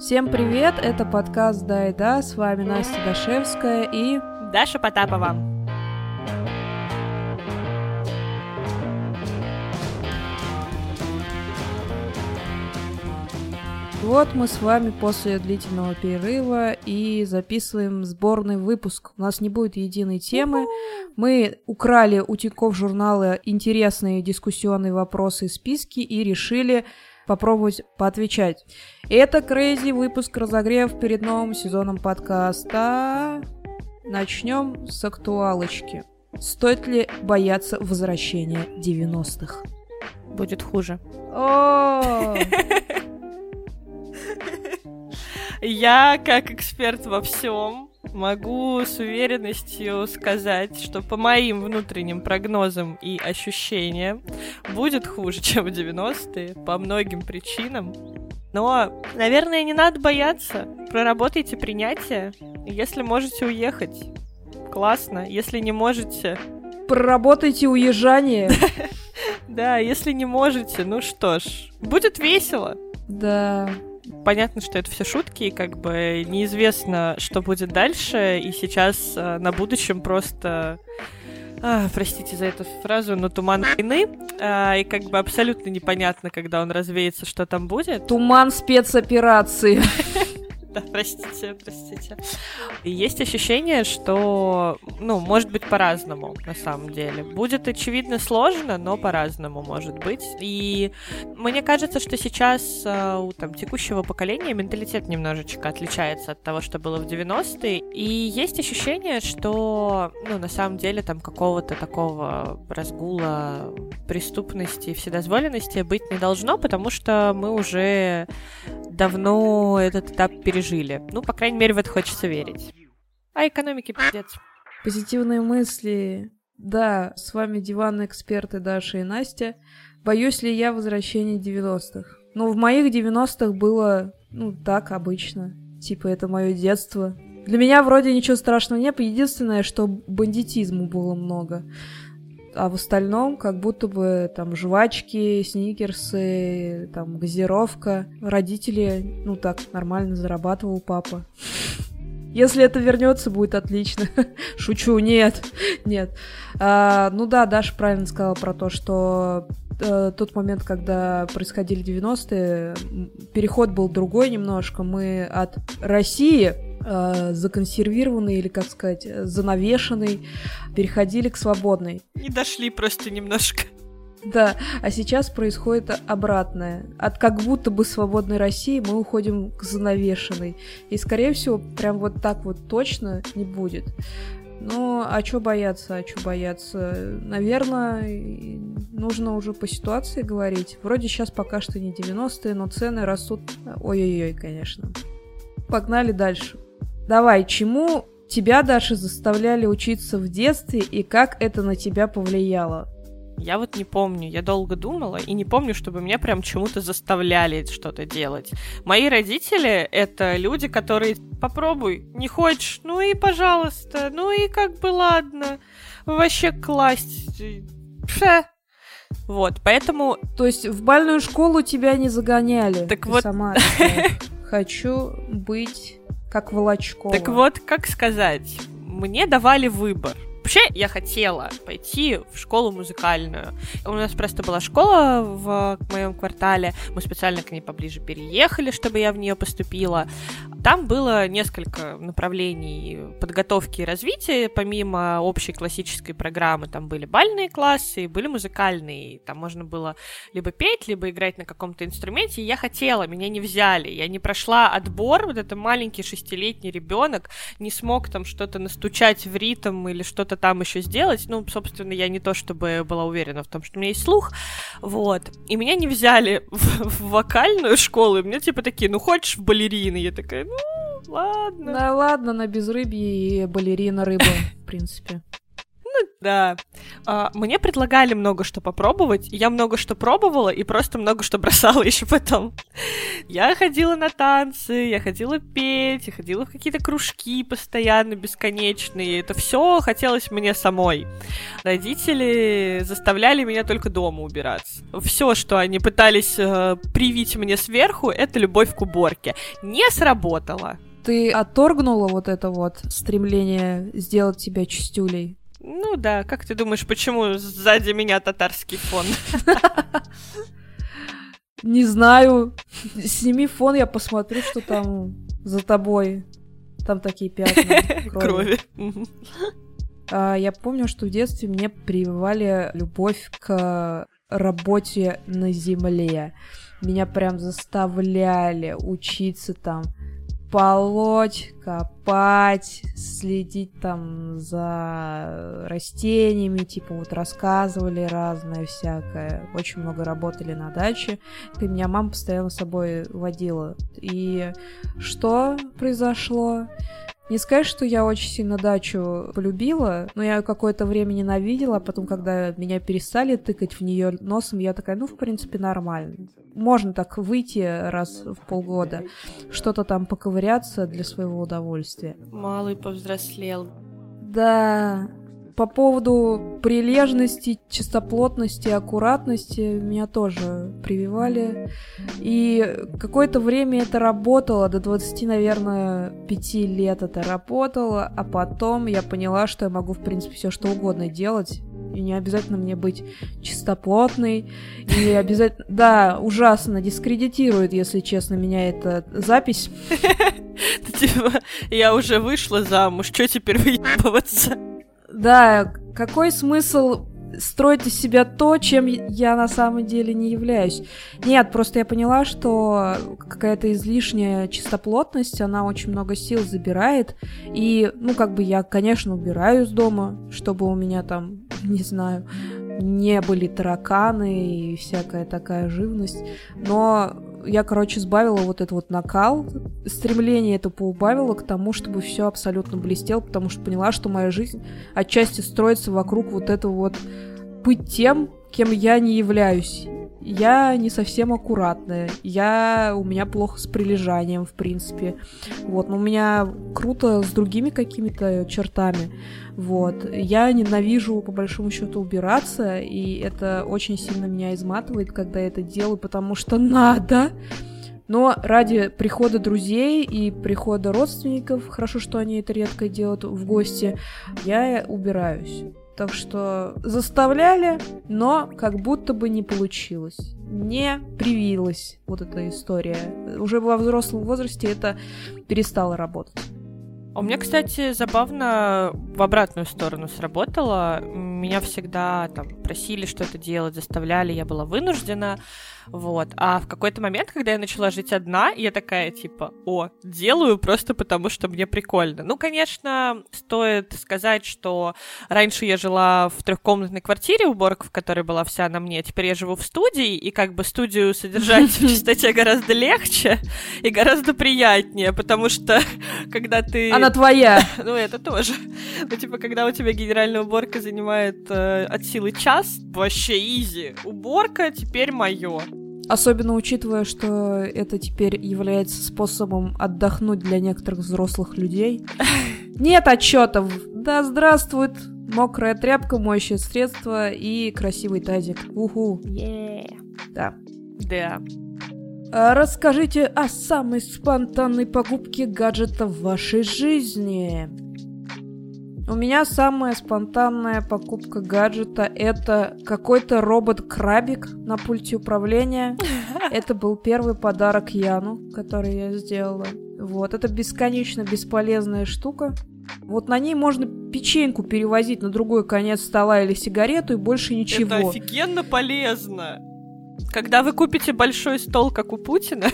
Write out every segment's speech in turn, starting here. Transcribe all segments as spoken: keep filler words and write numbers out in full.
Всем привет, это подкаст «Да и да», с вами Настя Дашевская и... Даша Потапова. Вот мы с вами после длительного перерыва и записываем сборный выпуск. У нас не будет единой темы. Мы украли у Тинькофф Журнала интересные дискуссионные вопросы и списки и решили попробовать поотвечать. Это Crazy выпуск разогрев перед новым сезоном подкаста. Начнем с актуалочки. Стоит ли бояться возвращения девяностых? Будет хуже. Я, как эксперт во всем, могу с уверенностью сказать, что по моим внутренним прогнозам и ощущениям будет хуже, чем в девяностые, по многим причинам. Но, наверное, не надо бояться. Проработайте принятие. Если можете уехать, классно. Если не можете... Проработайте уезжание. Да, если не можете, ну что ж, будет весело. Да... Понятно, что это все шутки, и как бы неизвестно, что будет дальше, и сейчас э, на будущем просто, а, простите за эту фразу, но туман войны, э, и как бы абсолютно непонятно, когда он развеется, что там будет. Туман спецоперации. Да, простите, простите. И есть ощущение, что, ну, может быть по-разному, на самом деле. Будет, очевидно, сложно, но по-разному может быть. И мне кажется, что сейчас у там, текущего поколения менталитет немножечко отличается от того, что было в девяностые. И есть ощущение, что, ну, на самом деле, там какого-то такого разгула преступности и вседозволенности быть не должно, потому что мы уже давно этот этап пережили. Жили. Ну, по крайней мере, в это хочется верить. А экономики пиздец. Позитивные мысли. Да, с вами диванные эксперты Даша и Настя. Боюсь ли я возвращения девяностых? Ну, в моих девяностых было, ну, так обычно. Типа, это мое детство. Для меня вроде ничего страшного нет. Единственное, что бандитизму было много. А в остальном, как будто бы там жвачки, сникерсы, там газировка. Родители, ну так, нормально зарабатывал папа. Если это вернется, будет отлично. Шучу, нет, нет. А, ну да, Даша правильно сказала про то, что э, тот момент, когда происходили девяностые, переход был другой немножко. Мы от России... законсервированный, или, как сказать, занавешенный, переходили к свободной. Не дошли просто немножко. Да, а сейчас происходит обратное. От как будто бы свободной России мы уходим к занавешенной. И, скорее всего, прям вот так вот точно не будет. Но а чё бояться, а чё бояться? Наверное, нужно уже по ситуации говорить. Вроде сейчас пока что не девяностые, но цены растут. Ой-ой-ой, конечно. Погнали дальше. Давай, чему тебя, Даша, заставляли учиться в детстве и как это на тебя повлияло? Я вот не помню, я долго думала и не помню, чтобы меня прям чему-то заставляли что-то делать. Мои родители — это люди, которые попробуй, не хочешь, ну и пожалуйста, ну и как бы ладно, вообще класть, пша. Вот, поэтому... То есть в бальную школу тебя не загоняли? Так ты вот... сама... Хочу быть как Волочкова. Так вот, как сказать, мне давали выбор. Вообще, я хотела пойти в школу музыкальную. У нас просто была школа в моем квартале. Мы специально к ней поближе переехали, чтобы я в нее поступила. Там было несколько направлений подготовки и развития. Помимо общей классической программы, там были бальные классы, были музыкальные. Там можно было либо петь, либо играть на каком-то инструменте. И я хотела, меня не взяли. Я не прошла отбор. Вот это маленький шестилетний ребенок не смог там что-то настучать в ритм или что-то там еще сделать. Ну, собственно, я не то чтобы была уверена в том, что у меня есть слух. Вот. И меня не взяли в, в вокальную школу. И мне типа такие, ну, хочешь в балерины? Я такая, ну, ладно. Да ладно, на безрыбье и балерина рыба, в принципе. Да. А, мне предлагали много что попробовать, я много что пробовала и просто много что бросала еще потом. Я ходила на танцы, я ходила петь, я ходила в какие-то кружки постоянно, бесконечные. Это все хотелось мне самой. Родители заставляли меня только дома убираться. Все, что они пытались э, привить мне сверху, это любовь к уборке. Не сработало. Ты отторгнула вот это вот стремление сделать тебя чистюлей? Ну да, как ты думаешь, почему сзади меня татарский фон? Не знаю. Сними фон, я посмотрю, что там за тобой. Там такие пятна крови. Я помню, что в детстве мне прививали любовь к работе на земле. Меня прям заставляли учиться там полоть, копать, следить там за растениями, типа вот рассказывали разное всякое. Очень много работали на даче, и меня мама постоянно с собой водила. И что произошло? Не сказать, что я очень сильно дачу полюбила, но я ее какое-то время ненавидела, а потом, когда меня перестали тыкать в нее носом, я такая, ну, в принципе, нормально. Можно так выйти раз в полгода, что-то там поковыряться для своего удовольствия. Малый повзрослел. Да. По поводу прилежности, чистоплотности, аккуратности меня тоже прививали. И какое-то время это работало, до двадцати, наверное, пяти лет это работало, а потом я поняла, что я могу, в принципе, все что угодно делать. И не обязательно мне быть чистоплотной. И не обязательно... Да, ужасно дискредитирует, если честно, меня эта запись. Типа, я уже вышла замуж, что теперь выебываться? Да, какой смысл строить из себя то, чем я на самом деле не являюсь? Нет, просто я поняла, что какая-то излишняя чистоплотность, она очень много сил забирает. И, ну, как бы я, конечно, убираю из дома, чтобы у меня там, не знаю, не были тараканы и всякая такая живность. Но я, короче, сбавила вот этот вот накал, стремление это поубавило к тому, чтобы все абсолютно блестело, потому что поняла, что моя жизнь отчасти строится вокруг вот этого вот быть тем, кем я не являюсь. Я не совсем аккуратная, я, у меня плохо с прилежанием, в принципе, вот, но у меня круто с другими какими-то чертами, вот, я ненавижу, по большому счету, убираться, и это очень сильно меня изматывает, когда я это делаю, потому что надо, но ради прихода друзей и прихода родственников, хорошо, что они это редко делают в гости, я убираюсь. Так что заставляли, но как будто бы не получилось. Не привилась вот эта история. Уже во взрослом возрасте это перестало работать. У меня, кстати, забавно в обратную сторону сработало. Меня всегда там просили что-то делать, заставляли, я была вынуждена. Вот. А в какой-то момент, когда я начала жить одна, я такая, типа, о, делаю просто потому, что мне прикольно. Ну, конечно, стоит сказать, что раньше я жила в трехкомнатной квартире, уборка в которой была вся на мне, теперь я живу в студии, и как бы студию содержать в чистоте гораздо легче и гораздо приятнее, потому что когда ты... Она твоя! Ну, это тоже. Ну, типа, когда у тебя генеральная уборка занимает от силы час, вообще изи. Уборка теперь моё. Особенно учитывая, что это теперь является способом отдохнуть для некоторых взрослых людей. Нет отчетов. Да здравствует мокрая тряпка, моющее средство и красивый тазик. Уху. Yeah. Да. Да. А расскажите о самой спонтанной покупке гаджета в вашей жизни. У меня самая спонтанная покупка гаджета – это какой-то робот-крабик на пульте управления. Это был первый подарок Яну, который я сделала. Вот, это бесконечно бесполезная штука. Вот на ней можно печеньку перевозить на другой конец стола или сигарету, и больше ничего. Это офигенно полезно. Когда вы купите большой стол, как у Путина...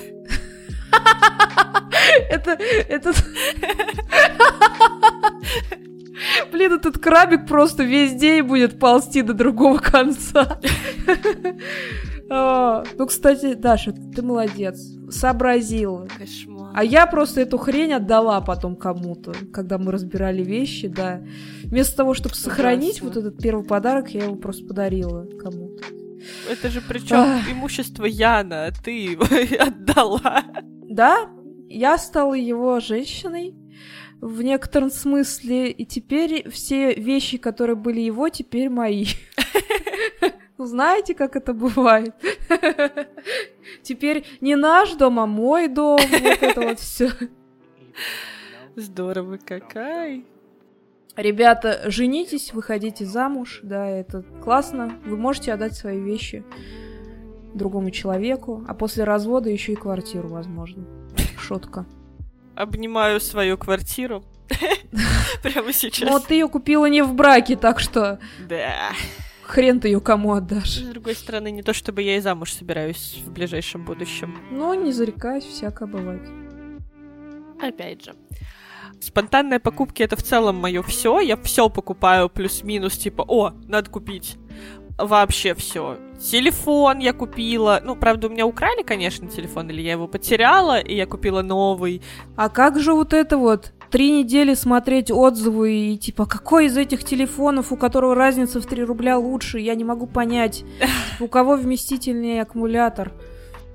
Это... Блин, этот крабик просто весь день будет ползти до другого конца. Ну, кстати, Даша, ты молодец. Сообразила. Кошмар. А я просто эту хрень отдала потом кому-то, когда мы разбирали вещи, да. Вместо того, чтобы сохранить вот этот первый подарок, я его просто подарила кому-то. Это же причем имущество Яна, ты его отдала. Да, я стала его женщиной в некотором смысле, и теперь все вещи, которые были его, теперь мои. Знаете, как это бывает? Теперь не наш дом, а мой дом. Вот это вот все. Здорово, какая. Ребята, женитесь, выходите замуж. Да, это классно. Вы можете отдать свои вещи другому человеку. А после развода еще и квартиру, возможно. Шутка. Обнимаю свою квартиру. Прямо сейчас. Но ты ее купила не в браке, так что... Да... Хрен ты ее кому отдашь. С другой стороны, не то чтобы я и замуж собираюсь в ближайшем будущем. Ну, не зарекаюсь, всякое бывает. Опять же. Спонтанные покупки — это в целом мое все. Я все покупаю плюс-минус, типа, о, надо купить. Вообще все. Телефон я купила. Ну, правда, у меня украли, конечно, телефон, или я его потеряла, и я купила новый. А как же вот это вот? Три недели смотреть отзывы и типа, какой из этих телефонов, у которого разница в три рубля лучше, я не могу понять, у кого вместительнее аккумулятор.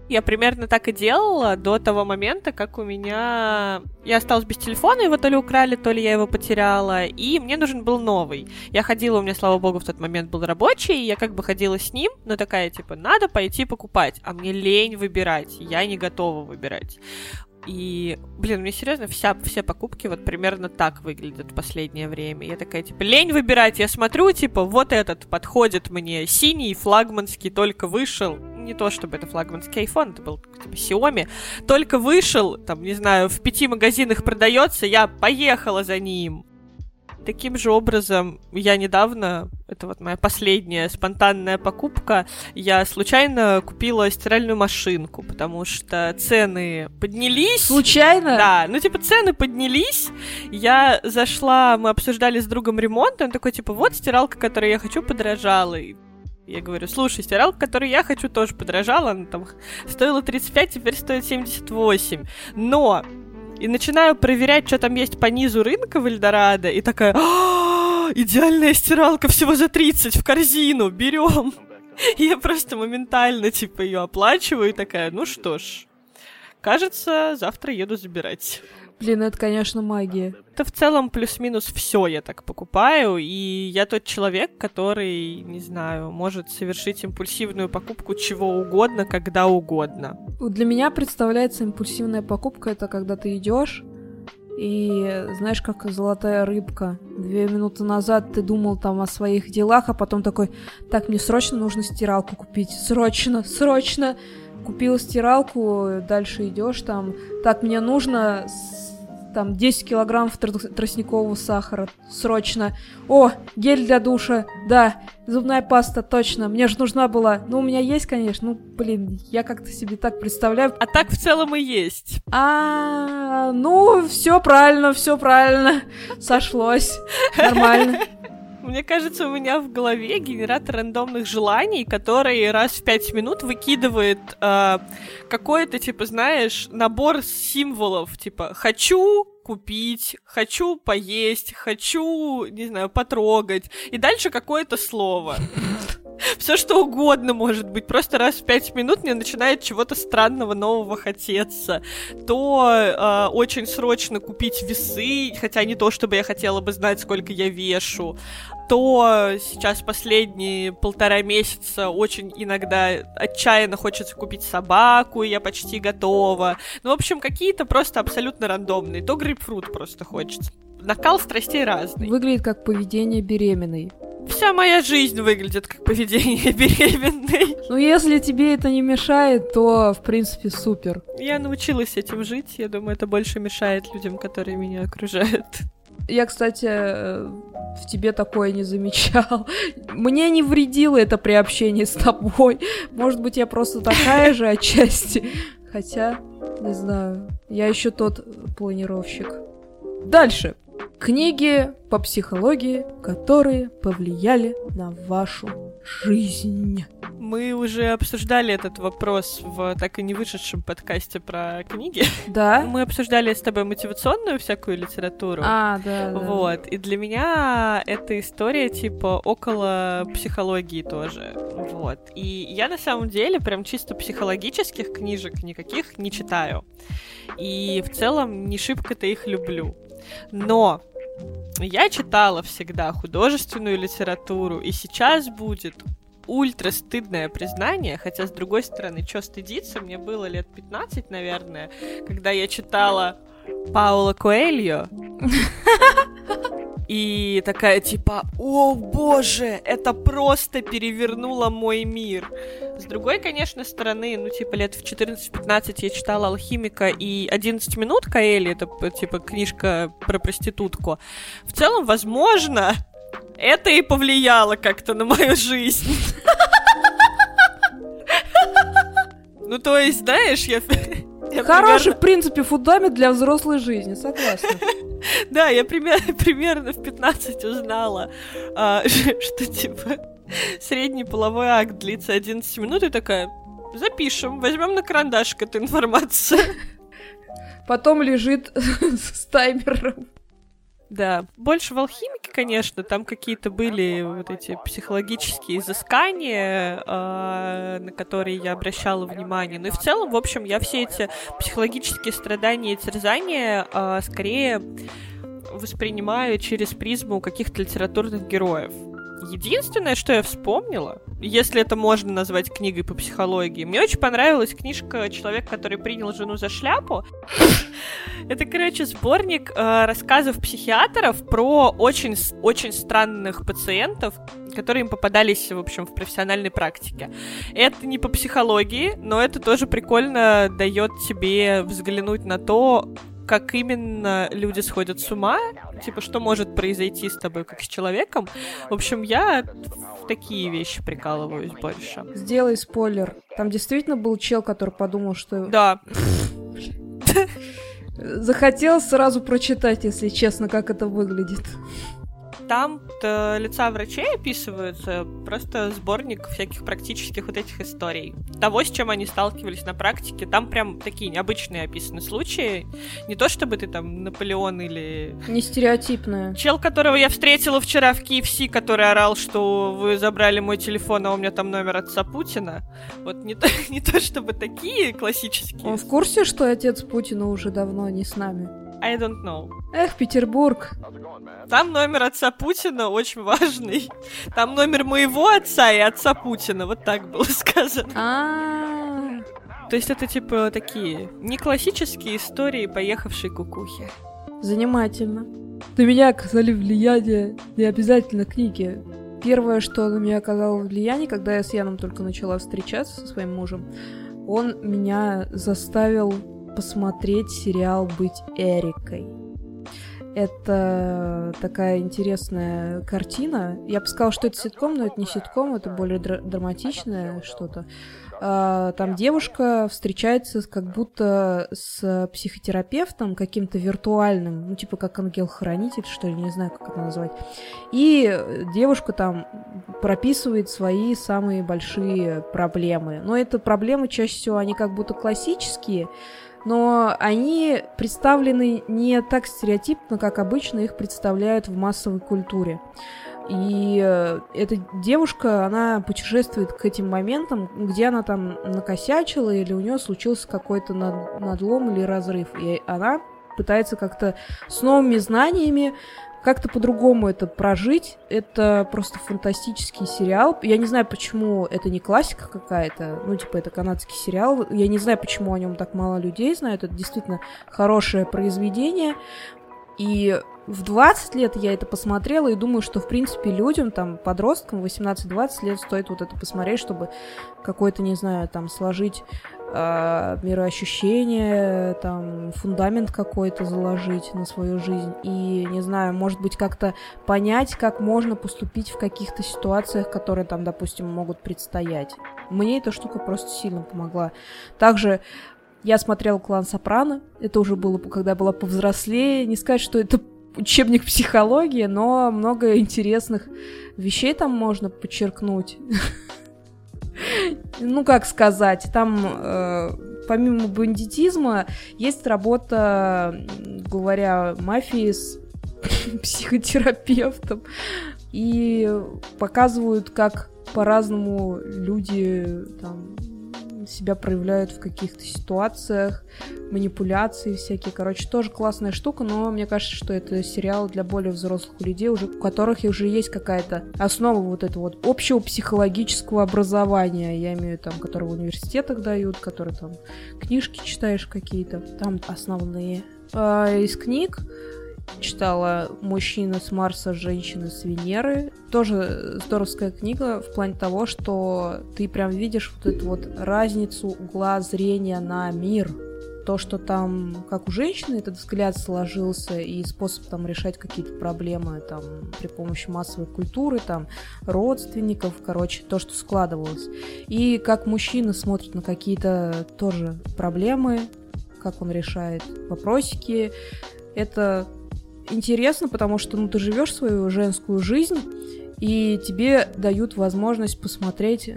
Я примерно так и делала до того момента, как у меня... Я осталась без телефона, его то ли украли, то ли я его потеряла, и мне нужен был новый. Я ходила, у меня, слава богу, в тот момент был рабочий, и я как бы ходила с ним, но такая, типа, надо пойти покупать, а мне лень выбирать, я не готова выбирать. И, блин, мне серьезно, вся, все покупки вот примерно так выглядят в последнее время. Я такая, типа, лень выбирать, я смотрю, типа, вот этот подходит мне, синий, флагманский, только вышел. Не то, чтобы это флагманский iPhone, это был, типа, Xiaomi. Только вышел, там, не знаю, в пяти магазинах продается, я поехала за ним. Таким же образом, я недавно, это вот моя последняя спонтанная покупка, я случайно купила стиральную машинку, потому что цены поднялись. Случайно? Да, ну типа цены поднялись, я зашла, мы обсуждали с другом ремонт, и он такой типа, вот стиралка, которую я хочу, подорожала. Я говорю, слушай, стиралка, которую я хочу, тоже подорожала, она там стоила тридцать пять, теперь стоит семьдесят восемь, но... И начинаю проверять, что там есть по низу рынка в Эльдорадо, и такая, идеальная стиралка всего за тридцать в корзину, берем. И я просто моментально, типа, ее оплачиваю, и такая, ну что ж, кажется, завтра еду забирать. Блин, это, конечно, магия. Это в целом плюс-минус все я так покупаю, и я тот человек, который, не знаю, может совершить импульсивную покупку чего угодно, когда угодно. Для меня представляется импульсивная покупка — это когда ты идешь и, знаешь, как золотая рыбка. Две минуты назад ты думал там о своих делах, а потом такой, так, мне срочно нужно стиралку купить, срочно, срочно. Купила стиралку, дальше идешь там, так, мне нужно... Там десять килограммов тр- тростникового сахара. Срочно. О, гель для душа. Да, зубная паста, точно. Мне же нужна была. Ну, у меня есть, конечно. Ну, блин, я как-то себе так представляю. А так в целом и есть. А, ну, все правильно, все правильно. Сошлось. Нормально. Мне кажется, у меня в голове генератор рандомных желаний, который раз в пять минут выкидывает э, какой-то, типа, знаешь, набор символов, типа «хочу купить», «хочу поесть», «хочу, не знаю, потрогать», и дальше какое-то слово. Все что угодно может быть, просто раз в пять минут мне начинает чего-то странного нового хотеться. То э, очень срочно купить весы, хотя не то, чтобы я хотела бы знать, сколько я вешу. То сейчас последние полтора месяца очень иногда отчаянно хочется купить собаку, и я почти готова. Ну, в общем, какие-то просто абсолютно рандомные. То грейпфрут просто хочется. Накал страстей разный. Выглядит как поведение беременной. Вся моя жизнь выглядит как поведение беременной. Ну, если тебе это не мешает, то, в принципе, супер. Я научилась этим жить. Я думаю, это больше мешает людям, которые меня окружают. Я, кстати, в тебе такое не замечал. Мне не вредило это при общении с тобой. Может быть, я просто такая же отчасти. Хотя, не знаю, я еще тот планировщик. Дальше. Книги по психологии, которые повлияли на вашу жизнь. Мы уже обсуждали этот вопрос в так и не вышедшем подкасте про книги. Да? Мы обсуждали с тобой мотивационную всякую литературу. А, да, да. Вот. И для меня эта история типа около психологии тоже. Вот. И я на самом деле прям чисто психологических книжек никаких не читаю. И в целом не шибко-то их люблю. Но... Я читала всегда художественную литературу, и сейчас будет ультра стыдное признание, хотя, с другой стороны, что стыдиться, мне было лет пятнадцать, наверное, когда я читала Пауло Коэльо, и такая типа «О, боже, это просто перевернуло мой мир». С другой, конечно, стороны, ну, типа, лет в четырнадцать-пятнадцать я читала «Алхимика» и «одиннадцать минут» Коэли, это, типа, книжка про проститутку. В целом, возможно, это и повлияло как-то на мою жизнь. Ну, то есть, знаешь, я... Хороший, в принципе, фундамент для взрослой жизни, согласна. Да, я примерно в пятнадцать узнала, что, типа... Средний половой акт длится одиннадцать минут, и такая, запишем, возьмем на карандашик эту информацию. Потом лежит с таймером. Да, больше в «Алхимике», конечно, там какие-то были вот эти психологические изыскания, э, на которые я обращала внимание. Ну и в целом, в общем, я все эти психологические страдания и терзания э, скорее воспринимаю через призму каких-то литературных героев. Единственное, что я вспомнила, если это можно назвать книгой по психологии, мне очень понравилась книжка «Человек, который принял жену за шляпу». Это, короче, сборник э, рассказов психиатров про очень, очень странных пациентов, которые им попадались, в общем, в профессиональной практике. Это не по психологии, но это тоже прикольно дает тебе взглянуть на то, как именно люди сходят с ума, типа, что может произойти с тобой, как с человеком. В общем, я в такие вещи прикалываюсь больше. Сделай спойлер. Там действительно был чел, который подумал, что... Да. Захотел сразу прочитать, если честно, как это выглядит. Там лица врачей описываются, просто сборник всяких практических вот этих историй. Того, с чем они сталкивались на практике, там прям такие необычные описаны случаи. Не то, чтобы ты там Наполеон или... Не стереотипная. Чел, которого я встретила вчера в кей эф си, который орал, что вы забрали мой телефон, а у меня там номер отца Путина. Вот не то, не то чтобы такие классические. Он в курсе, что отец Путина уже давно не с нами? I don't know. Эх, Петербург. Там номер отца Путина очень важный. Там номер моего отца и отца Путина. Вот так было сказано. А-а-а. То есть это типа такие не классические истории поехавшей кукухи. Занимательно. На меня оказали влияние не обязательно книги. Первое, что на меня оказало влияние, когда я с Яном только начала встречаться со своим мужем, он меня заставил посмотреть сериал «Быть Эрикой». Это такая интересная картина. Я бы сказала, что это ситком, но это не ситком, это более др- драматичное что-то. Там девушка встречается как будто с психотерапевтом каким-то виртуальным, ну типа как ангел-хранитель, что ли, не знаю, как это назвать. И девушка там прописывает свои самые большие проблемы. Но это проблемы чаще всего, они как будто классические, но они представлены не так стереотипно, как обычно их представляют в массовой культуре. И эта девушка, она путешествует к этим моментам, где она там накосячила или у нее случился какой-то надлом или разрыв. И она пытается как-то с новыми знаниями как-то по-другому это прожить. Это просто фантастический сериал. Я не знаю, почему это не классика какая-то. Ну, типа, это канадский сериал. Я не знаю, почему о нем так мало людей знают. Это действительно хорошее произведение. И в двадцать лет я это посмотрела и думаю, что, в принципе, людям, там, подросткам восемнадцать-двадцать лет стоит вот это посмотреть, чтобы какое-то, не знаю, там, сложить э, мироощущение, там, фундамент какой-то заложить на свою жизнь. И, не знаю, может быть, как-то понять, как можно поступить в каких-то ситуациях, которые, там, допустим, могут предстоять. Мне эта штука просто сильно помогла. Также... Я смотрела «Клан Сопрано», это уже было, когда я была повзрослее, не сказать, что это учебник психологии, но много интересных вещей там можно подчеркнуть. ну как сказать, там э, помимо бандитизма есть работа, говоря, мафии с психотерапевтом, и показывают, как по-разному люди там себя проявляют в каких-то ситуациях, манипуляции всякие. Короче, тоже классная штука, но мне кажется, что это сериал для более взрослых людей, уже, у которых уже есть какая-то основа вот этого вот общего психологического образования, я имею в виду, там, которые в университетах дают, которые там книжки читаешь какие-то, там основные. А из книг читала «Мужчина с Марса, женщина с Венеры». Тоже здоровская книга в плане того, что ты прям видишь вот эту вот разницу угла зрения на мир. То, что там, как у женщины, этот взгляд сложился, и способ там решать какие-то проблемы там при помощи массовой культуры, там, родственников, короче, то, что складывалось. И как мужчина смотрит на какие-то тоже проблемы, как он решает вопросики. Это интересно, потому что, ну, ты живешь свою женскую жизнь, и тебе дают возможность посмотреть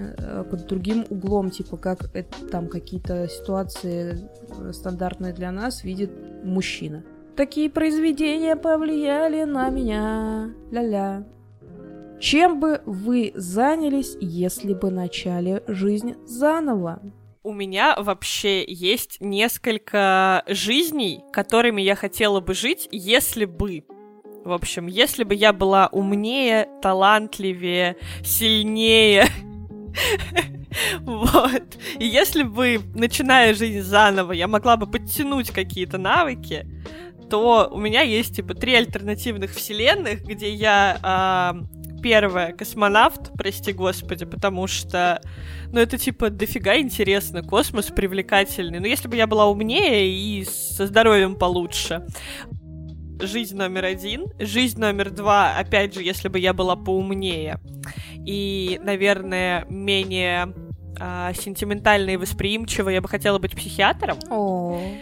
под другим углом, типа как это, там какие-то ситуации стандартные для нас видит мужчина. Такие произведения повлияли на меня. Ля-ля. Чем бы вы занялись, если бы начали жизнь заново? У меня вообще есть несколько жизней, которыми я хотела бы жить, если бы. В общем, если бы я была умнее, талантливее, сильнее. Вот. И если бы, начиная жизнь заново, я могла бы подтянуть какие-то навыки, то у меня есть, типа, три альтернативных вселенных, где я... Первое, космонавт, прости господи, потому что, ну, это, типа, дофига интересно, космос привлекательный. Но если бы я была умнее и со здоровьем получше. Жизнь номер один. Жизнь номер два, опять же, если бы я была поумнее. И, наверное, менее а, сентиментально и восприимчиво, я бы хотела быть психиатром. Oh.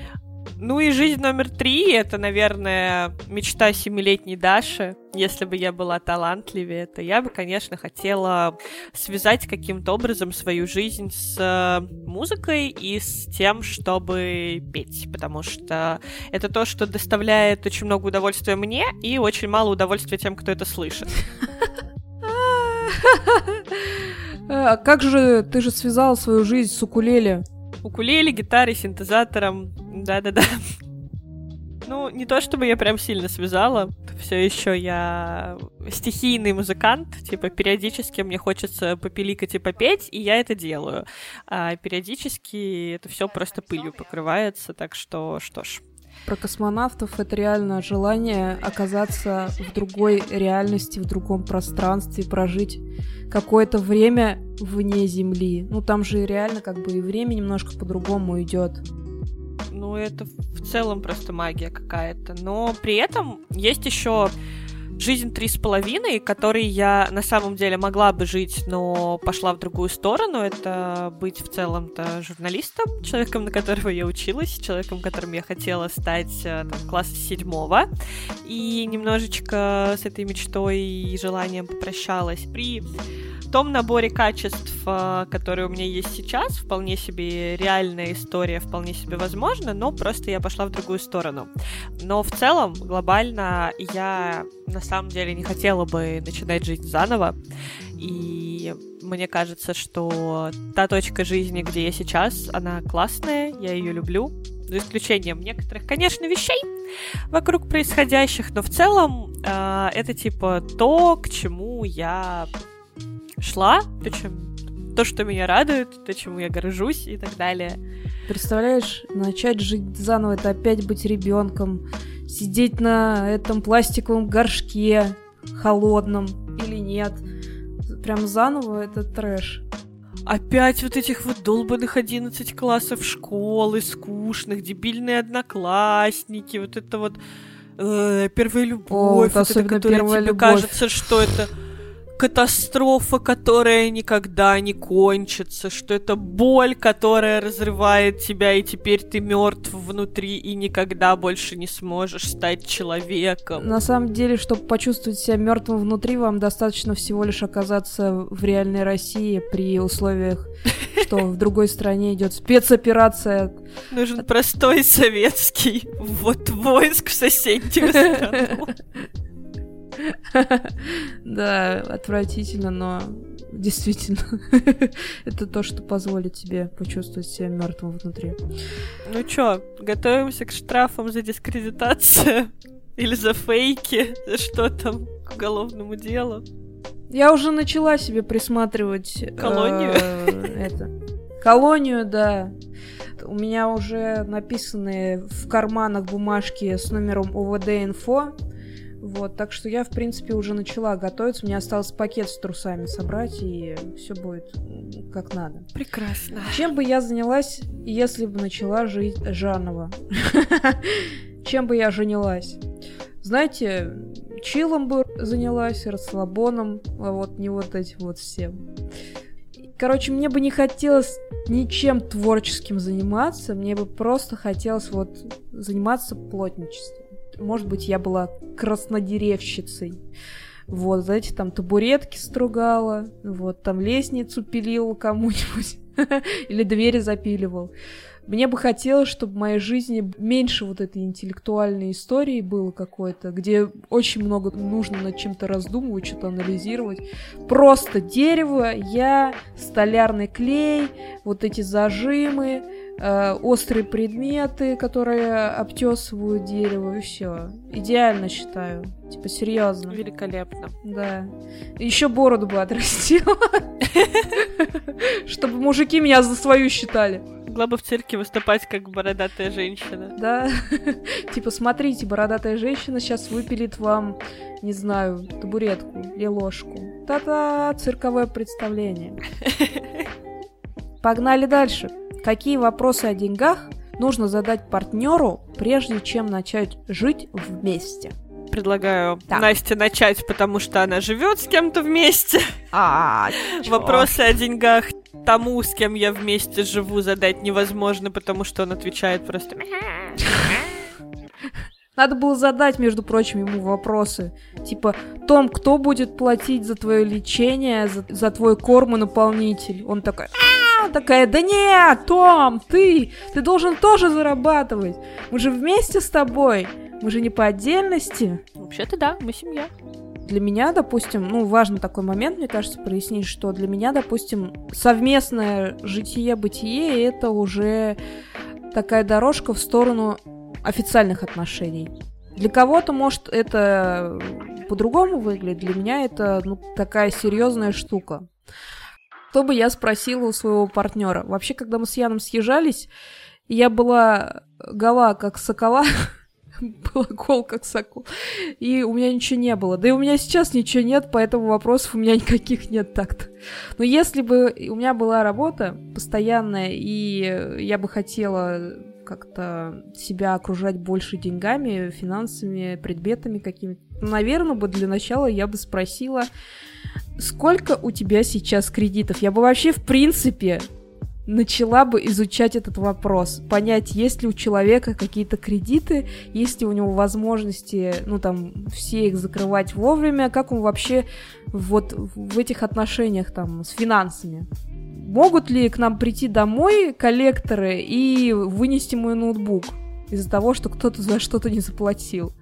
Ну и жизнь номер три, это, наверное, мечта семилетней Даши. Если бы я была талантливее, то я бы, конечно, хотела связать каким-то образом свою жизнь с музыкой и с тем, чтобы петь, потому что это то, что доставляет очень много удовольствия мне и очень мало удовольствия тем, кто это слышит. Как же ты же связала свою жизнь с укулеле? Укулеле, гитарой, синтезатором. Да-да-да. Ну, не то чтобы я прям сильно связала. Все еще я стихийный музыкант. Типа, периодически мне хочется попиликать и попеть, и я это делаю. А периодически это все просто пылью покрывается, так что что ж. Про космонавтов это реально желание оказаться в другой реальности, в другом пространстве, прожить какое-то время вне Земли. Ну, там же реально как бы и время немножко по-другому идет. Ну, это в целом просто магия какая-то. Но при этом есть еще жизнь три с половиной, которой я на самом деле могла бы жить, но пошла в другую сторону. Это быть в целом-то журналистом, человеком, на которого я училась, человеком, которым я хотела стать там, класса седьмого. И немножечко с этой мечтой и желанием попрощалась. При том наборе качеств, которые у меня есть сейчас, вполне себе реальная история, вполне себе возможна, но просто я пошла в другую сторону. Но в целом, глобально, я на самом деле не хотела бы начинать жить заново, и мне кажется, что та точка жизни, где я сейчас, она классная, я ее люблю, за исключением некоторых, конечно, вещей вокруг происходящих, но в целом э, это типа то, к чему я... шла, то, чем, то, что меня радует, то, чему я горжусь и так далее. Представляешь, начать жить заново — это опять быть ребенком, сидеть на этом пластиковом горшке, холодном или нет. Прям заново — это трэш. Опять вот этих вот долбанных одиннадцать классов школы, скучных, дебильные одноклассники, вот это вот э, первая любовь, О, вот это, которая тебе любовь. Кажется, что это... катастрофа, которая никогда не кончится, что это боль, которая разрывает тебя, и теперь ты мертв внутри и никогда больше не сможешь стать человеком. На самом деле, чтобы почувствовать себя мертвым внутри, вам достаточно всего лишь оказаться в реальной России при условиях, что в другой стране идет спецоперация. Нужен простой советский вот войск в соседнюю страну. Да, отвратительно, но действительно это то, что позволит тебе почувствовать себя мертвым внутри. Ну чё, готовимся к штрафам за дискредитацию или за фейки, за что там, к уголовному делу? Я уже начала себе присматривать колонию. Это колонию, да. У меня уже написаны в карманах бумажки с номером О В Д-Инфо. Вот, так что я, в принципе, уже начала готовиться. У меня остался пакет с трусами собрать, и все будет как надо. Прекрасно. Чем бы я занялась, если бы начала жить заново? Чем бы я женилась? Знаете, чилом бы занялась, расслабоном, а вот не вот этим вот всем. Короче, мне бы не хотелось ничем творческим заниматься, мне бы просто хотелось вот заниматься плотничеством. Может быть, я была краснодеревщицей. Вот, знаете, там табуретки стругала, вот, там лестницу пилила кому-нибудь или двери запиливал. Мне бы хотелось, чтобы в моей жизни меньше вот этой интеллектуальной истории было какой-то, где очень много нужно над чем-то раздумывать, что-то анализировать. Просто дерево, я, столярный клей, вот эти зажимы, острые предметы, которые обтесывают дерево, и все. Идеально, считаю. Типа, серьезно. Великолепно. Да. Еще бороду бы отрастила. Чтобы мужики меня за свою считали. Могла бы в цирке выступать как бородатая женщина. Да. Типа, смотрите, бородатая женщина сейчас выпилит вам, не знаю, табуретку или ложку. Та-та, цирковое представление. Погнали дальше. Какие вопросы о деньгах нужно задать партнеру, прежде чем начать жить вместе? Предлагаю так. Насте начать, потому что она живет с кем-то вместе. А, вопросы о деньгах тому, с кем я вместе живу, задать невозможно, потому что он отвечает просто... Надо было задать, между прочим, ему вопросы. Типа, Том, кто будет платить за твое лечение, за, за твой корм и наполнитель? Он такой... такая, да нет, Том, ты, ты должен тоже зарабатывать. Мы же вместе с тобой, мы же не по отдельности. Вообще-то да, мы семья. Для меня, допустим, ну, важен такой момент, мне кажется, прояснить, что для меня, допустим, совместное житие-бытие — это уже такая дорожка в сторону официальных отношений. Для кого-то, может, это по-другому выглядит, для меня это, ну, такая серьезная штука. Что бы я спросила у своего партнера? Вообще, когда мы с Яном съезжались, я была гола, как сокола. Была гол, как сокол. И у меня ничего не было. Да и у меня сейчас ничего нет, поэтому вопросов у меня никаких нет так-то. Но если бы у меня была работа постоянная, и я бы хотела как-то себя окружать больше деньгами, финансами, предметами какими-то, наверное, бы для начала я бы спросила... Сколько у тебя сейчас кредитов? Я бы вообще, в принципе, начала бы изучать этот вопрос. Понять, есть ли у человека какие-то кредиты, есть ли у него возможности, ну, там, все их закрывать вовремя, как он вообще вот в этих отношениях, там, с финансами. Могут ли к нам прийти домой коллекторы и вынести мой ноутбук из-за того, что кто-то за что-то не заплатил?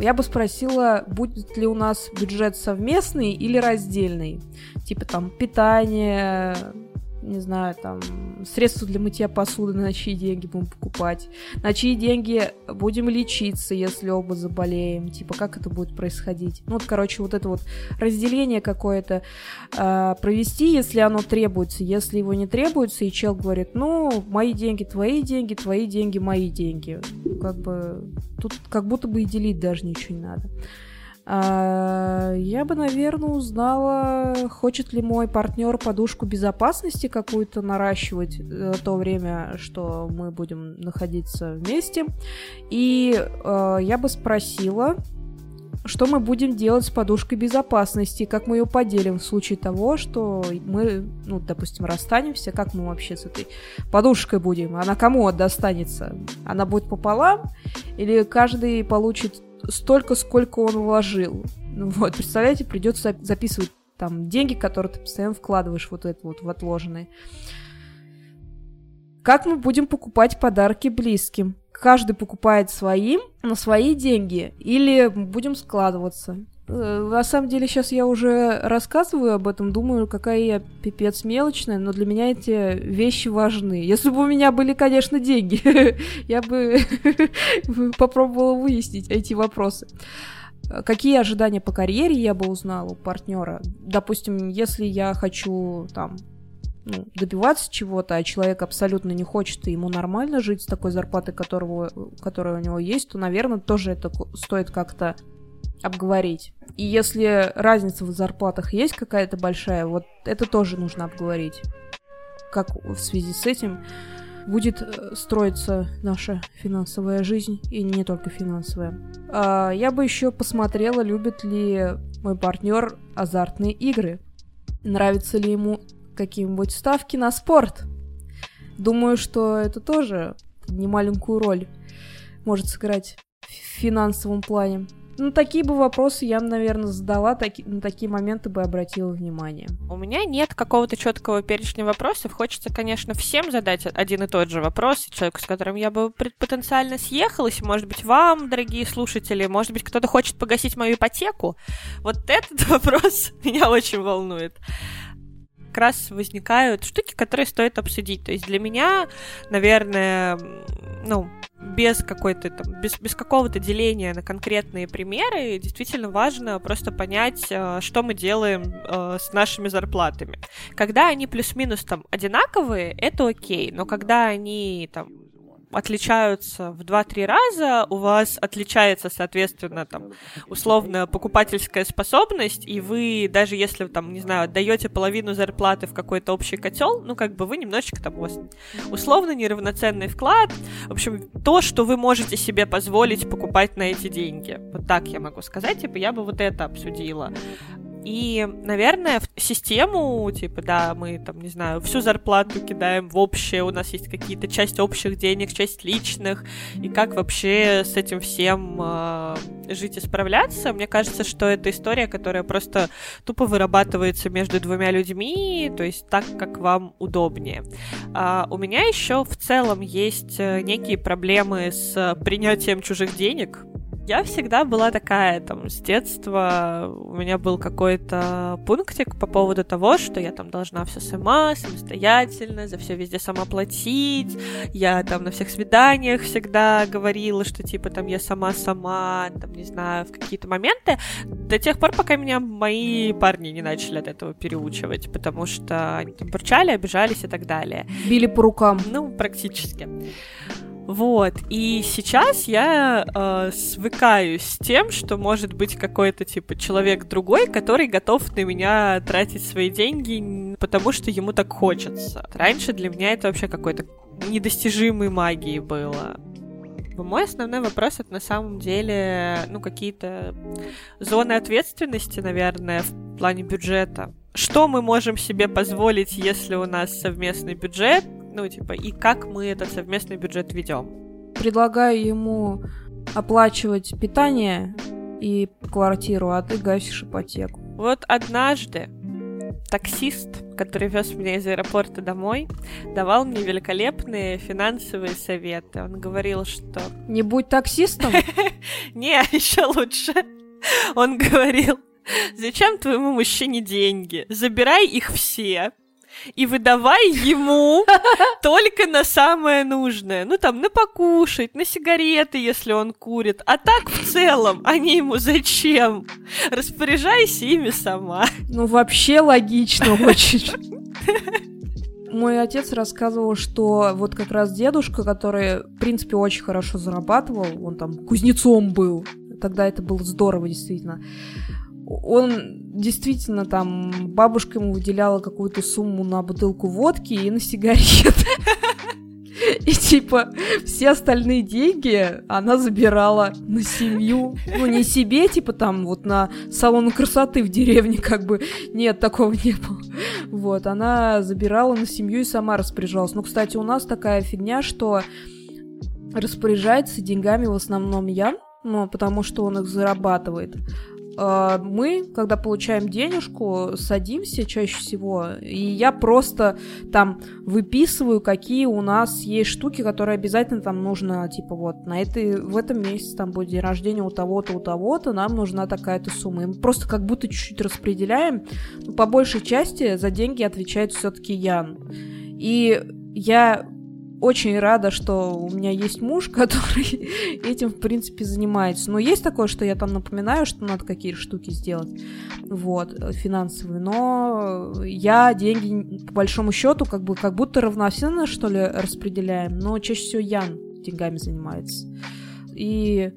Я бы спросила, будет ли у нас бюджет совместный или раздельный. Типа там питание, не знаю, там средства для мытья посуды, на чьи деньги будем покупать, на чьи деньги будем лечиться, если оба заболеем. Типа как это будет происходить. Ну вот, короче, вот это вот разделение какое-то э, провести, если оно требуется. Если его не требуется, и чел говорит, ну, мои деньги, твои деньги, твои деньги, мои деньги. Как бы тут как будто бы и делить даже ничего не надо. Я бы, наверное, узнала, хочет ли мой партнер подушку безопасности какую-то наращивать в то время, что мы будем находиться вместе. И э, я бы спросила, Что мы будем делать с подушкой безопасности? Как мы ее поделим в случае того, что мы, ну, допустим, расстанемся? Как мы вообще с этой подушкой будем? Она кому достанется? Она будет пополам? Или каждый получит столько, сколько он вложил? Ну, вот, представляете, придется записывать там деньги, которые ты постоянно вкладываешь вот это вот в отложенные. Как мы будем покупать подарки близким? Каждый покупает своим, на свои деньги, или будем складываться? На самом деле, сейчас я уже рассказываю об этом, думаю, какая я пипец мелочная, но для меня эти вещи важны. Если бы у меня были, конечно, деньги, я бы попробовала выяснить эти вопросы. Какие ожидания по карьере я бы узнала у партнера? Допустим, если я хочу там... Ну, добиваться чего-то, а человек абсолютно не хочет, и ему нормально жить с такой зарплатой, которого, которая у него есть, то, наверное, тоже это стоит как-то обговорить. И если разница в зарплатах есть какая-то большая, вот это тоже нужно обговорить. Как в связи с этим будет строиться наша финансовая жизнь, и не только финансовая. А я бы еще посмотрела, любит ли мой партнер азартные игры, нравится ли ему какие-нибудь ставки на спорт. Думаю, что это тоже немаленькую роль может сыграть в финансовом плане. Ну, такие бы вопросы я, наверное, задала, таки, на такие моменты бы обратила внимание. У меня нет какого-то четкого перечня вопросов. Хочется, конечно, всем задать один и тот же вопрос. Человеку, с которым я бы потенциально съехалась, может быть, вам, дорогие слушатели, может быть, кто-то хочет погасить мою ипотеку. Вот этот вопрос меня очень волнует. Как раз возникают штуки, которые стоит обсудить. То есть для меня, наверное, ну, без какой-то там, без, без какого-то деления на конкретные примеры, действительно важно просто понять, что мы делаем с нашими зарплатами. Когда они плюс-минус там одинаковые, это окей, но когда они там отличаются в два-три раза, у вас отличается, соответственно, там, условно, покупательская способность, и вы, даже если, там, не знаю, отдаете половину зарплаты в какой-то общий котел, ну, как бы вы немножечко там, у вас условно неравноценный вклад, в общем, то, что вы можете себе позволить покупать на эти деньги. Вот так я могу сказать, типа, я бы вот это обсудила. И, наверное, в систему, типа, да, мы, там, не знаю, всю зарплату кидаем в общее, у нас есть какие-то часть общих денег, часть личных, и как вообще с этим всем э, жить и справляться. Мне кажется, что это история, которая просто тупо вырабатывается между двумя людьми, то есть так, как вам удобнее. А у меня еще в целом есть некие проблемы с принятием чужих денег. Я всегда была такая, там, с детства у меня был какой-то пунктик по поводу того, что я там должна все сама, самостоятельно, за все везде сама платить, я там на всех свиданиях всегда говорила, что типа там я сама-сама, там, не знаю, в какие-то моменты, до тех пор, пока меня мои парни не начали от этого переучивать, потому что они там бурчали, обижались и так далее. Били по рукам. Ну, практически. Вот, и сейчас я э, свыкаюсь с тем, что может быть какой-то, типа, человек другой, который готов на меня тратить свои деньги, потому что ему так хочется. Раньше для меня это вообще какой-то недостижимой магией было. Мой основной вопрос — это на самом деле, ну, какие-то зоны ответственности, наверное, в плане бюджета. Что мы можем себе позволить, если у нас совместный бюджет? Ну, типа, и как мы этот совместный бюджет ведем? Предлагаю ему оплачивать питание и квартиру, а ты гасишь ипотеку. Вот однажды таксист, который вез меня из аэропорта домой, давал мне великолепные финансовые советы. Он говорил, что... Не будь таксистом? Не, еще лучше. Он говорил, зачем твоему мужчине деньги? Забирай их все. И выдавай ему только на самое нужное. Ну, там, на покушать, на сигареты, если он курит. А так, в целом, они ему зачем? Распоряжайся ими сама. Ну, вообще логично очень. Мой отец рассказывал, что вот как раз дедушка, который, в принципе, очень хорошо зарабатывал, он там кузнецом был, тогда это было здорово, действительно. Он действительно там, бабушка ему выделяла какую-то сумму на бутылку водки и на сигареты. И типа все остальные деньги она забирала на семью. Ну, не себе, типа там вот на салон красоты в деревне, как бы, нет, такого не было. Вот, она забирала на семью и сама распоряжалась. Ну, кстати, у нас такая фигня, что распоряжается деньгами в основном я, ну, потому что он их зарабатывает. Мы, когда получаем денежку, садимся чаще всего, и я просто там выписываю, какие у нас есть штуки, которые обязательно там нужно, типа вот, на этой, в этом месяце там будет день рождения у того-то, у того-то, нам нужна такая-то сумма. И мы просто как будто чуть-чуть распределяем, но по большей части за деньги отвечает все-таки Ян. И я очень рада, что у меня есть муж, который этим, в принципе, занимается. Но есть такое, что я там напоминаю, что надо какие-то штуки сделать, вот, финансовые. Но я деньги, по большому счету, как бы, как будто равносильно, что ли, распределяем. Но чаще всего Ян деньгами занимается. И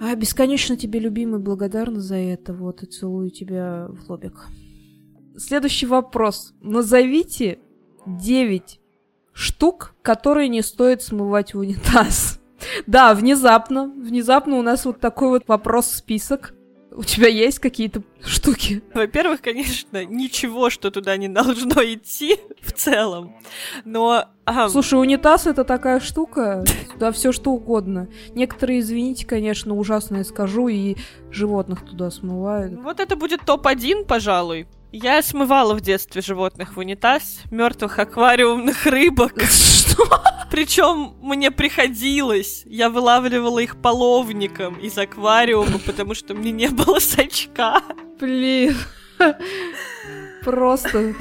а, бесконечно тебе, любимый, благодарна за это. Вот, и целую тебя в лобик. Следующий вопрос. Назовите девять штук, которые не стоит смывать в унитаз. Да, внезапно. Внезапно у нас вот такой вот вопрос-список. У тебя есть какие-то штуки? Во-первых, конечно, ничего, что туда не должно идти в целом. Но... Ага. Слушай, унитаз — это такая штука, туда все что угодно. Некоторые, извините, конечно, ужасно я скажу, и животных туда смывают. Вот это будет топ-один, пожалуй. Я смывала в детстве животных в унитаз, мертвых аквариумных рыбок. Что? Причем мне приходилось. Я вылавливала их половником из аквариума, потому что мне не было сачка. Блин. Просто...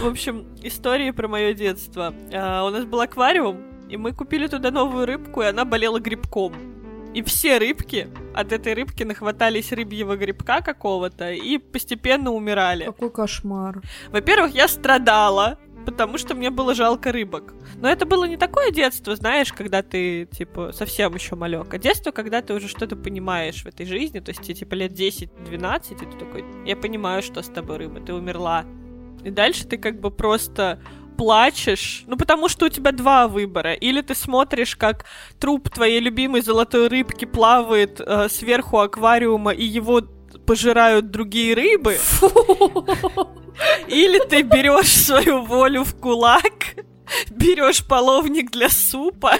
В общем, истории про мое детство. А, у нас был аквариум, и мы купили туда новую рыбку, и она болела грибком. И все рыбки от этой рыбки нахватались рыбьего грибка какого-то и постепенно умирали. Какой кошмар. Во-первых, я страдала, потому что мне было жалко рыбок. Но это было не такое детство, знаешь, когда ты, типа, совсем еще малек. А детство, когда ты уже что-то понимаешь в этой жизни. То есть тебе, типа, лет десять-двенадцать, и ты такой: я понимаю, что с тобой, рыба, ты умерла. И дальше ты как бы просто плачешь, ну потому что у тебя два выбора. Или ты смотришь, как труп твоей любимой золотой рыбки плавает э, сверху аквариума, и его пожирают другие рыбы. Фу. Или ты берешь свою волю в кулак, берешь половник для супа,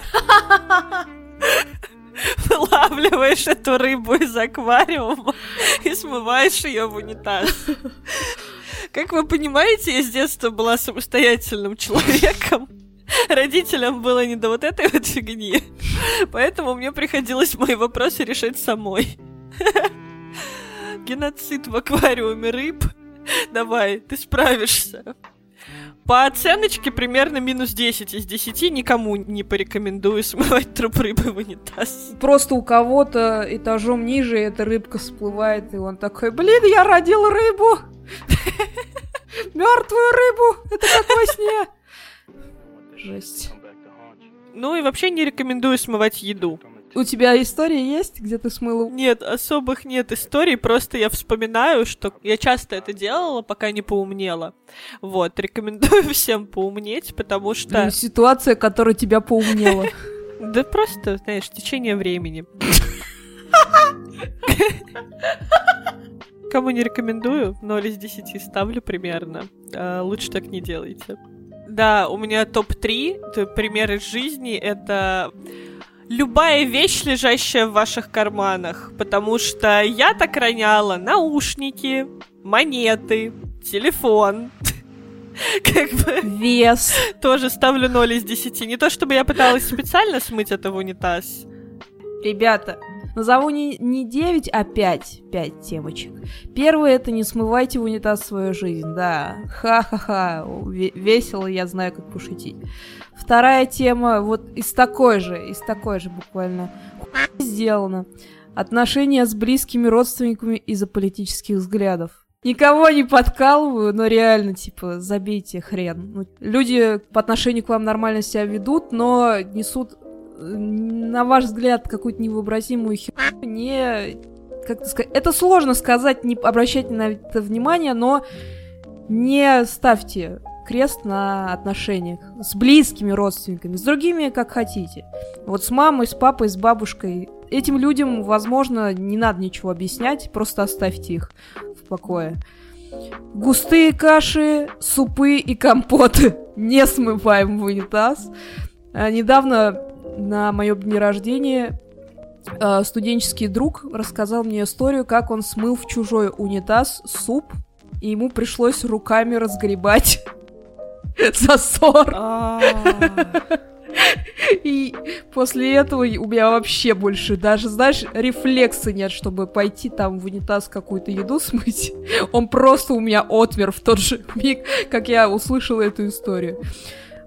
вылавливаешь эту рыбу из аквариума и смываешь ее в унитаз. Как вы понимаете, я с детства была самостоятельным человеком. Родителям было не до вот этой вот фигни. Поэтому мне приходилось мои вопросы решать самой. Геноцид в аквариуме рыб. Давай, ты справишься. По оценочке примерно минус десять из десяти. Никому не порекомендую смывать труп рыбы в унитаз. Просто у кого-то этажом ниже эта рыбка всплывает, и он такой: блин, я родил рыбу! Мертвую рыбу! Это как во сне! Жесть. Ну и вообще не рекомендую смывать еду. У тебя истории есть, где ты смыла? Нет, особых нет историй, просто я вспоминаю, что я часто это делала, пока не поумнела. Вот, рекомендую всем поумнеть, потому что... Ну, ситуация, которая тебя поумнела. Да просто, знаешь, течение времени. Кому не рекомендую, ноль из десяти ставлю примерно. Лучше так не делайте. Да, у меня топ-три примеры жизни — это... Любая вещь, лежащая в ваших карманах, потому что я так роняла наушники, монеты, телефон, как бы... Вес. Тоже ставлю ноль из десяти. Не то чтобы я пыталась специально смыть это в унитаз. Ребята, назову не, не девять, а пять. Пять темочек. Первое — это не смывайте в унитаз свою жизнь, да. Ха-ха-ха, весело, я знаю, как пошутить. Вторая тема, вот из такой же, из такой же буквально сделана. Отношения с близкими родственниками из-за политических взглядов. Никого не подкалываю, но реально, типа, забейте хрен. Люди по отношению к вам нормально себя ведут, но несут, на ваш взгляд, какую-то невообразимую херню, не... Как это сказать? Это сложно сказать, не обращайте на это внимание, но не ставьте крест на отношениях с близкими родственниками, с другими как хотите. Вот с мамой, с папой, с бабушкой. Этим людям, возможно, не надо ничего объяснять, просто оставьте их в покое. Густые каши, супы и компоты не смываем в унитаз. Недавно на моем дне рождения студенческий друг рассказал мне историю, как он смыл в чужой унитаз суп, и ему пришлось руками разгребать засор. И после этого у меня вообще больше даже, знаешь, рефлекса нет, чтобы пойти там в унитаз какую-то еду смыть. Он просто у меня отмер в тот же миг, как я услышала эту историю.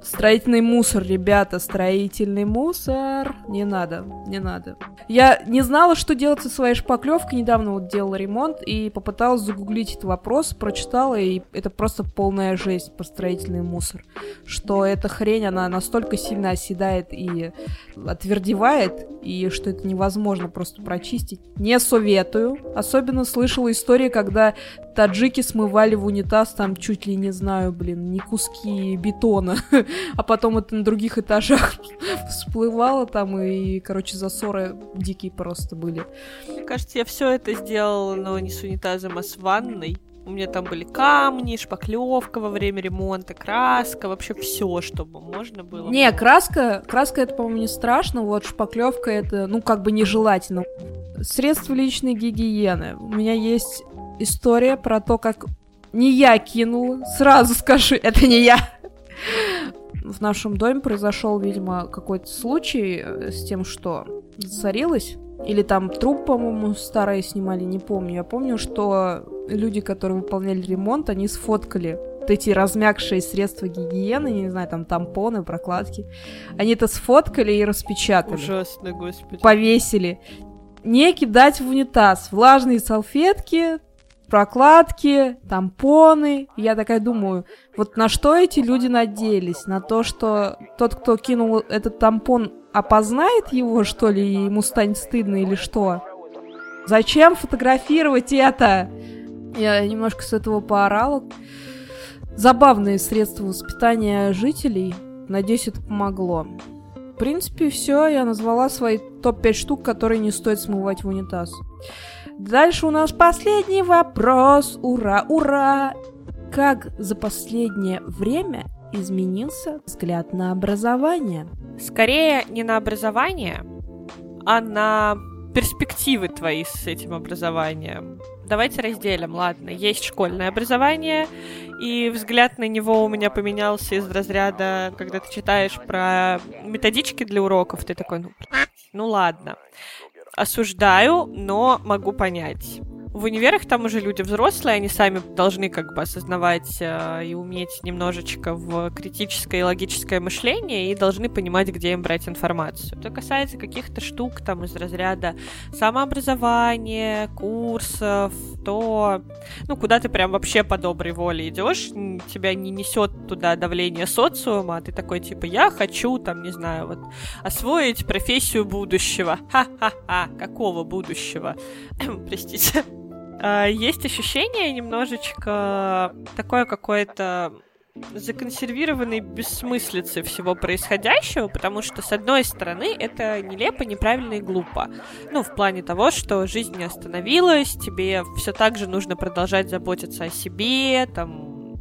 Строительный мусор, ребята, строительный мусор. Не надо, не надо. Я не знала, что делать со своей шпаклевкой. Недавно вот делала ремонт и попыталась загуглить этот вопрос, прочитала, и это просто полная жесть про строительный мусор. Что эта хрень, она настолько сильно оседает и отвердевает, и что это невозможно просто прочистить. Не советую. Особенно слышала истории, когда таджики смывали в унитаз там чуть ли, не знаю, блин, не куски бетона, а потом это на других этажах всплывало там, и, короче, засоры дикие просто были. Мне кажется, я все это сделала, но не с унитазом, а с ванной. У меня там были камни, шпаклевка во время ремонта, краска, вообще все, чтобы можно было. Не, краска, краска это, по-моему, не страшно, вот шпаклевка это, ну, как бы нежелательно. Средства личной гигиены. У меня есть история про то, как не я кинула, сразу скажи, это не я. В нашем доме произошел, видимо, какой-то случай с тем, что засорилось. Или там труп, по-моему, старые снимали, не помню. Я помню, что люди, которые выполняли ремонт, они сфоткали вот эти размякшие средства гигиены, не знаю, там тампоны, прокладки. Они это сфоткали и распечатали. Ужасно, господи. Повесили. Не кидать в унитаз. Влажные салфетки, прокладки, тампоны. Я такая думаю, вот на что эти люди надеялись? На то, что тот, кто кинул этот тампон, опознает его, что ли, и ему станет стыдно или что? Зачем фотографировать это? Я немножко с этого поорала. Забавные средства воспитания жителей. Надеюсь, это помогло. В принципе, все. Я назвала свои топ пять штук, которые не стоит смывать в унитаз. Дальше у нас последний вопрос. Ура, ура! Как за последнее время изменился взгляд на образование? Скорее, не на образование, а на перспективы твои с этим образованием. Давайте разделим, ладно. Есть школьное образование, и взгляд на него у меня поменялся из разряда, когда ты читаешь про методички для уроков, ты такой, ну, ну ладно. Осуждаю, но могу понять. В универах там уже люди взрослые, они сами должны как бы осознавать э, и уметь немножечко в критическое и логическое мышление и должны понимать, где им брать информацию. Это касается каких-то штук там из разряда самообразования, курсов, то, ну, куда ты прям вообще по доброй воле идешь, тебя не несет туда давление социума, а ты такой типа я хочу там, не знаю, вот освоить профессию будущего. Ха-ха-ха, какого будущего? Простите. Есть ощущение немножечко такое какое-то законсервированной бессмыслицы всего происходящего, потому что, с одной стороны, это нелепо, неправильно и глупо. Ну, в плане того, что жизнь не остановилась, тебе все так же нужно продолжать заботиться о себе, там,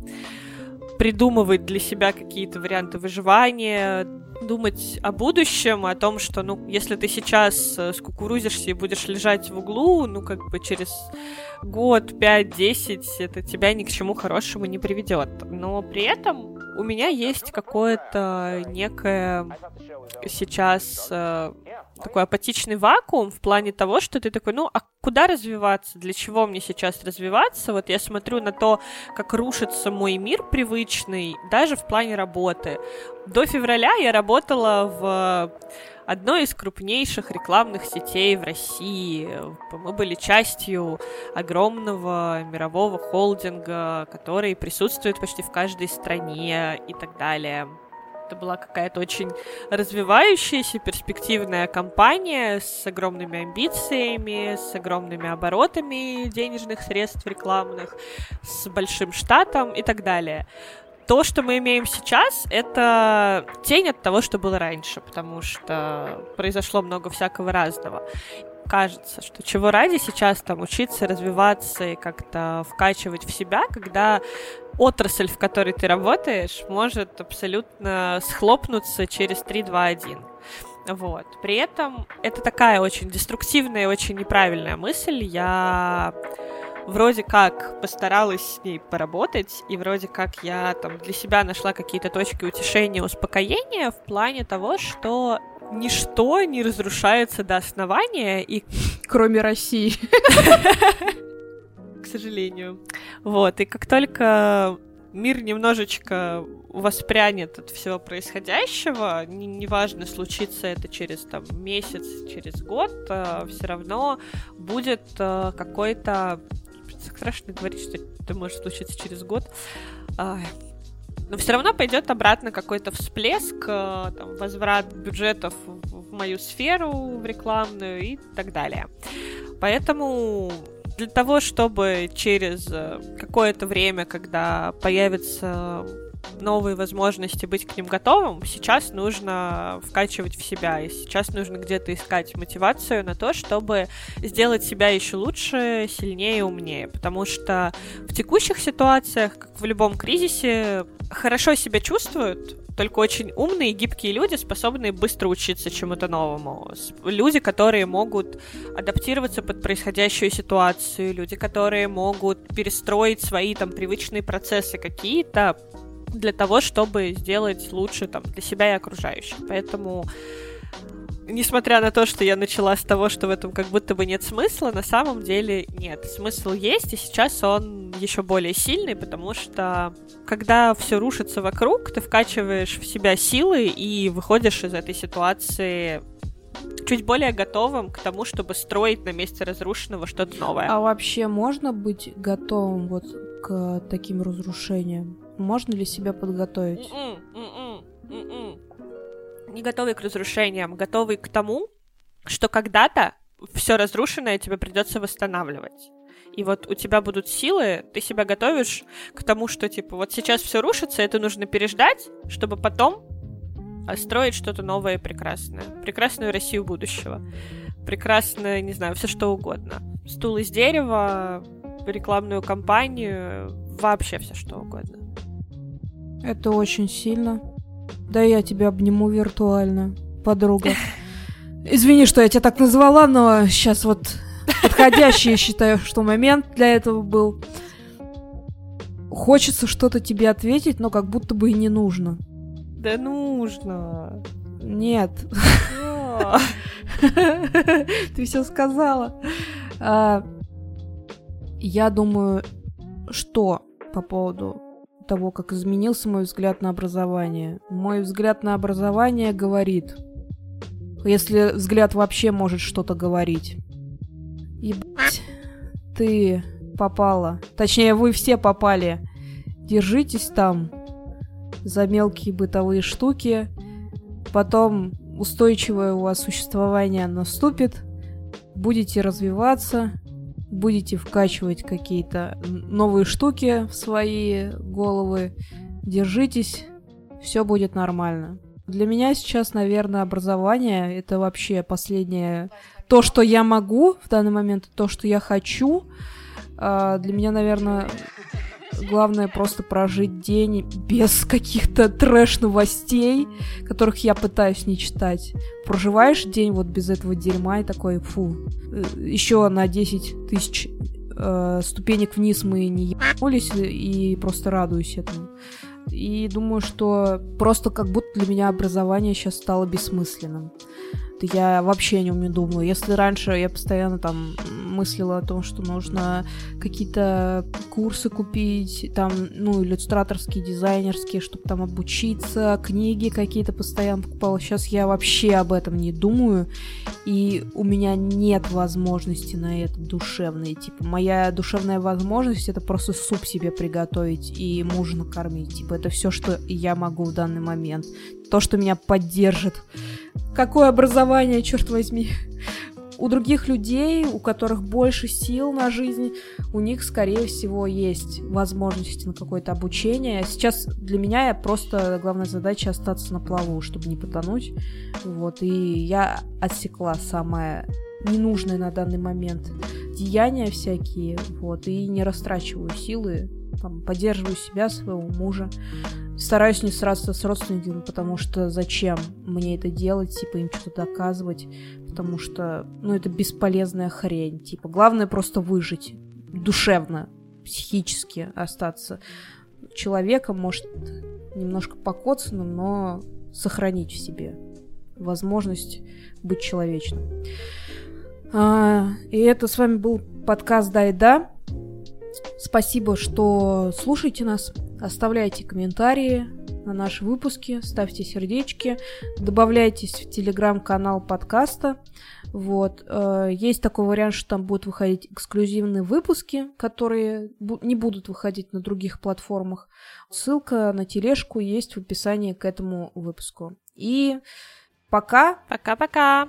придумывать для себя какие-то варианты выживания, думать о будущем, о том, что, ну, если ты сейчас скукурузишься и будешь лежать в углу, ну, как бы через год, пять, десять, это тебя ни к чему хорошему не приведет. Но при этом у меня есть какое-то некое сейчас э, такой апатичный вакуум в плане того, что ты такой, ну, а куда развиваться? Для чего мне сейчас развиваться? Вот я смотрю на то, как рушится мой мир привычный, даже в плане работы. До февраля я работала в одной из крупнейших рекламных сетей в России. Мы были частью огромного мирового холдинга, который присутствует почти в каждой стране и так далее. Это была какая-то очень развивающаяся, перспективная компания с огромными амбициями, с огромными оборотами денежных средств рекламных, с большим штатом и так далее. то, что мы имеем сейчас, это тень от того, что было раньше, потому что произошло много всякого разного. Кажется, что чего ради сейчас там учиться, развиваться и как-то вкачивать в себя, когда отрасль, в которой ты работаешь, может абсолютно схлопнуться через три, два, один. Вот. При этом это такая очень деструктивная и очень неправильная мысль. Я вроде как постаралась с ней поработать, и вроде как я там для себя нашла какие-то точки утешения, успокоения в плане того, что ничто не разрушается до основания, и кроме России. К сожалению. Вот, и как только мир немножечко воспрянет от всего происходящего, неважно, случится это через там, месяц, через год, все равно будет какой-то... Страшно говорить, что это может случиться через год. Но все равно пойдет обратно какой-то всплеск, там, возврат бюджетов в мою сферу, в рекламную и так далее. Поэтому... Для того, чтобы через какое-то время, когда появятся новые возможности, быть к ним готовым, сейчас нужно вкачивать в себя, и сейчас нужно где-то искать мотивацию на то, чтобы сделать себя еще лучше, сильнее, умнее. Потому что в текущих ситуациях, как в любом кризисе, хорошо себя чувствуют только очень умные и гибкие люди, способные быстро учиться чему-то новому. Люди, которые могут адаптироваться под происходящую ситуацию, люди, которые могут перестроить свои там привычные процессы какие-то для того, чтобы сделать лучше там для себя и окружающих. Поэтому, несмотря на то, что я начала с того, что в этом как будто бы нет смысла, на самом деле нет. Смысл есть, и сейчас он еще более сильный, потому что когда все рушится вокруг, ты вкачиваешь в себя силы и выходишь из этой ситуации чуть более готовым к тому, чтобы строить на месте разрушенного что-то новое. А вообще можно быть готовым вот к таким разрушениям? Можно ли себя подготовить? Mm-mm, mm-mm, mm-mm. Не готовый к разрушениям, готовый к тому, что когда-то все разрушенное тебе придется восстанавливать. И вот у тебя будут силы, ты себя готовишь к тому, что типа вот сейчас все рушится, это нужно переждать, чтобы потом строить что-то новое и прекрасное. Прекрасную Россию будущего. Прекрасное, не знаю, все что угодно. Стул из дерева, рекламную кампанию, вообще все что угодно. Это очень сильно. Да я тебя обниму виртуально, подруга. Извини, что я тебя так назвала, но сейчас вот подходящий, считаю, что момент для этого был. Хочется что-то тебе ответить, но как будто бы и не нужно. Да нужно. Нет. Ты все сказала. Я думаю, что по поводу того, как изменился мой взгляд на образование. Мой взгляд на образование говорит, если взгляд вообще может что-то говорить. Ебать, ты попала. Точнее, вы все попали. Держитесь там за мелкие бытовые штуки. Потом устойчивое у вас существование наступит. Будете развиваться. Будете вкачивать какие-то новые штуки в свои головы. Держитесь, все будет нормально. Для меня сейчас, наверное, образование — это вообще последнее. То, что я могу в данный момент, то, что я хочу. Для меня, наверное, главное просто прожить день без каких-то трэш-новостей, которых я пытаюсь не читать. Проживаешь день вот без этого дерьма и такой, фу, еще на десять тысяч э, ступенек вниз мы не ебнулись, и просто радуюсь этому. И думаю, что просто как будто для меня образование сейчас стало бессмысленным. Я вообще о нем не думаю. Если раньше я постоянно там мыслила о том, что нужно какие-то курсы купить, там, ну, иллюстраторские, дизайнерские, чтобы там обучиться, книги какие-то постоянно покупала. Сейчас я вообще об этом не думаю, и у меня нет возможности на это душевной. Типа, моя душевная возможность — это просто суп себе приготовить и мужа накормить. Типа, это все, что я могу в данный момент. То, что меня поддержит. Какое образование, черт возьми. у других людей, у которых больше сил на жизнь, у них, скорее всего, есть возможности на какое-то обучение. Сейчас для меня просто главная задача остаться на плаву, чтобы не потонуть. Вот, и я отсекла самое ненужное на данный момент деяния всякие, вот, и не растрачиваю силы, там, поддерживаю себя, своего мужа. Стараюсь не сраться с родственниками, потому что зачем мне это делать, типа им что-то доказывать, потому что, ну, это бесполезная хрень, типа, главное просто выжить, душевно, психически остаться человеком, может, немножко покоцанным, но сохранить в себе возможность быть человечным. А, и это с вами был подкаст «Да и да». Спасибо, что слушаете нас. Оставляйте комментарии на наши выпуски, ставьте сердечки, добавляйтесь в телеграм-канал подкаста. Вот. Есть такой вариант, что там будут выходить эксклюзивные выпуски, которые не будут выходить на других платформах. Ссылка на тележку есть в описании к этому выпуску. И пока! Пока-пока!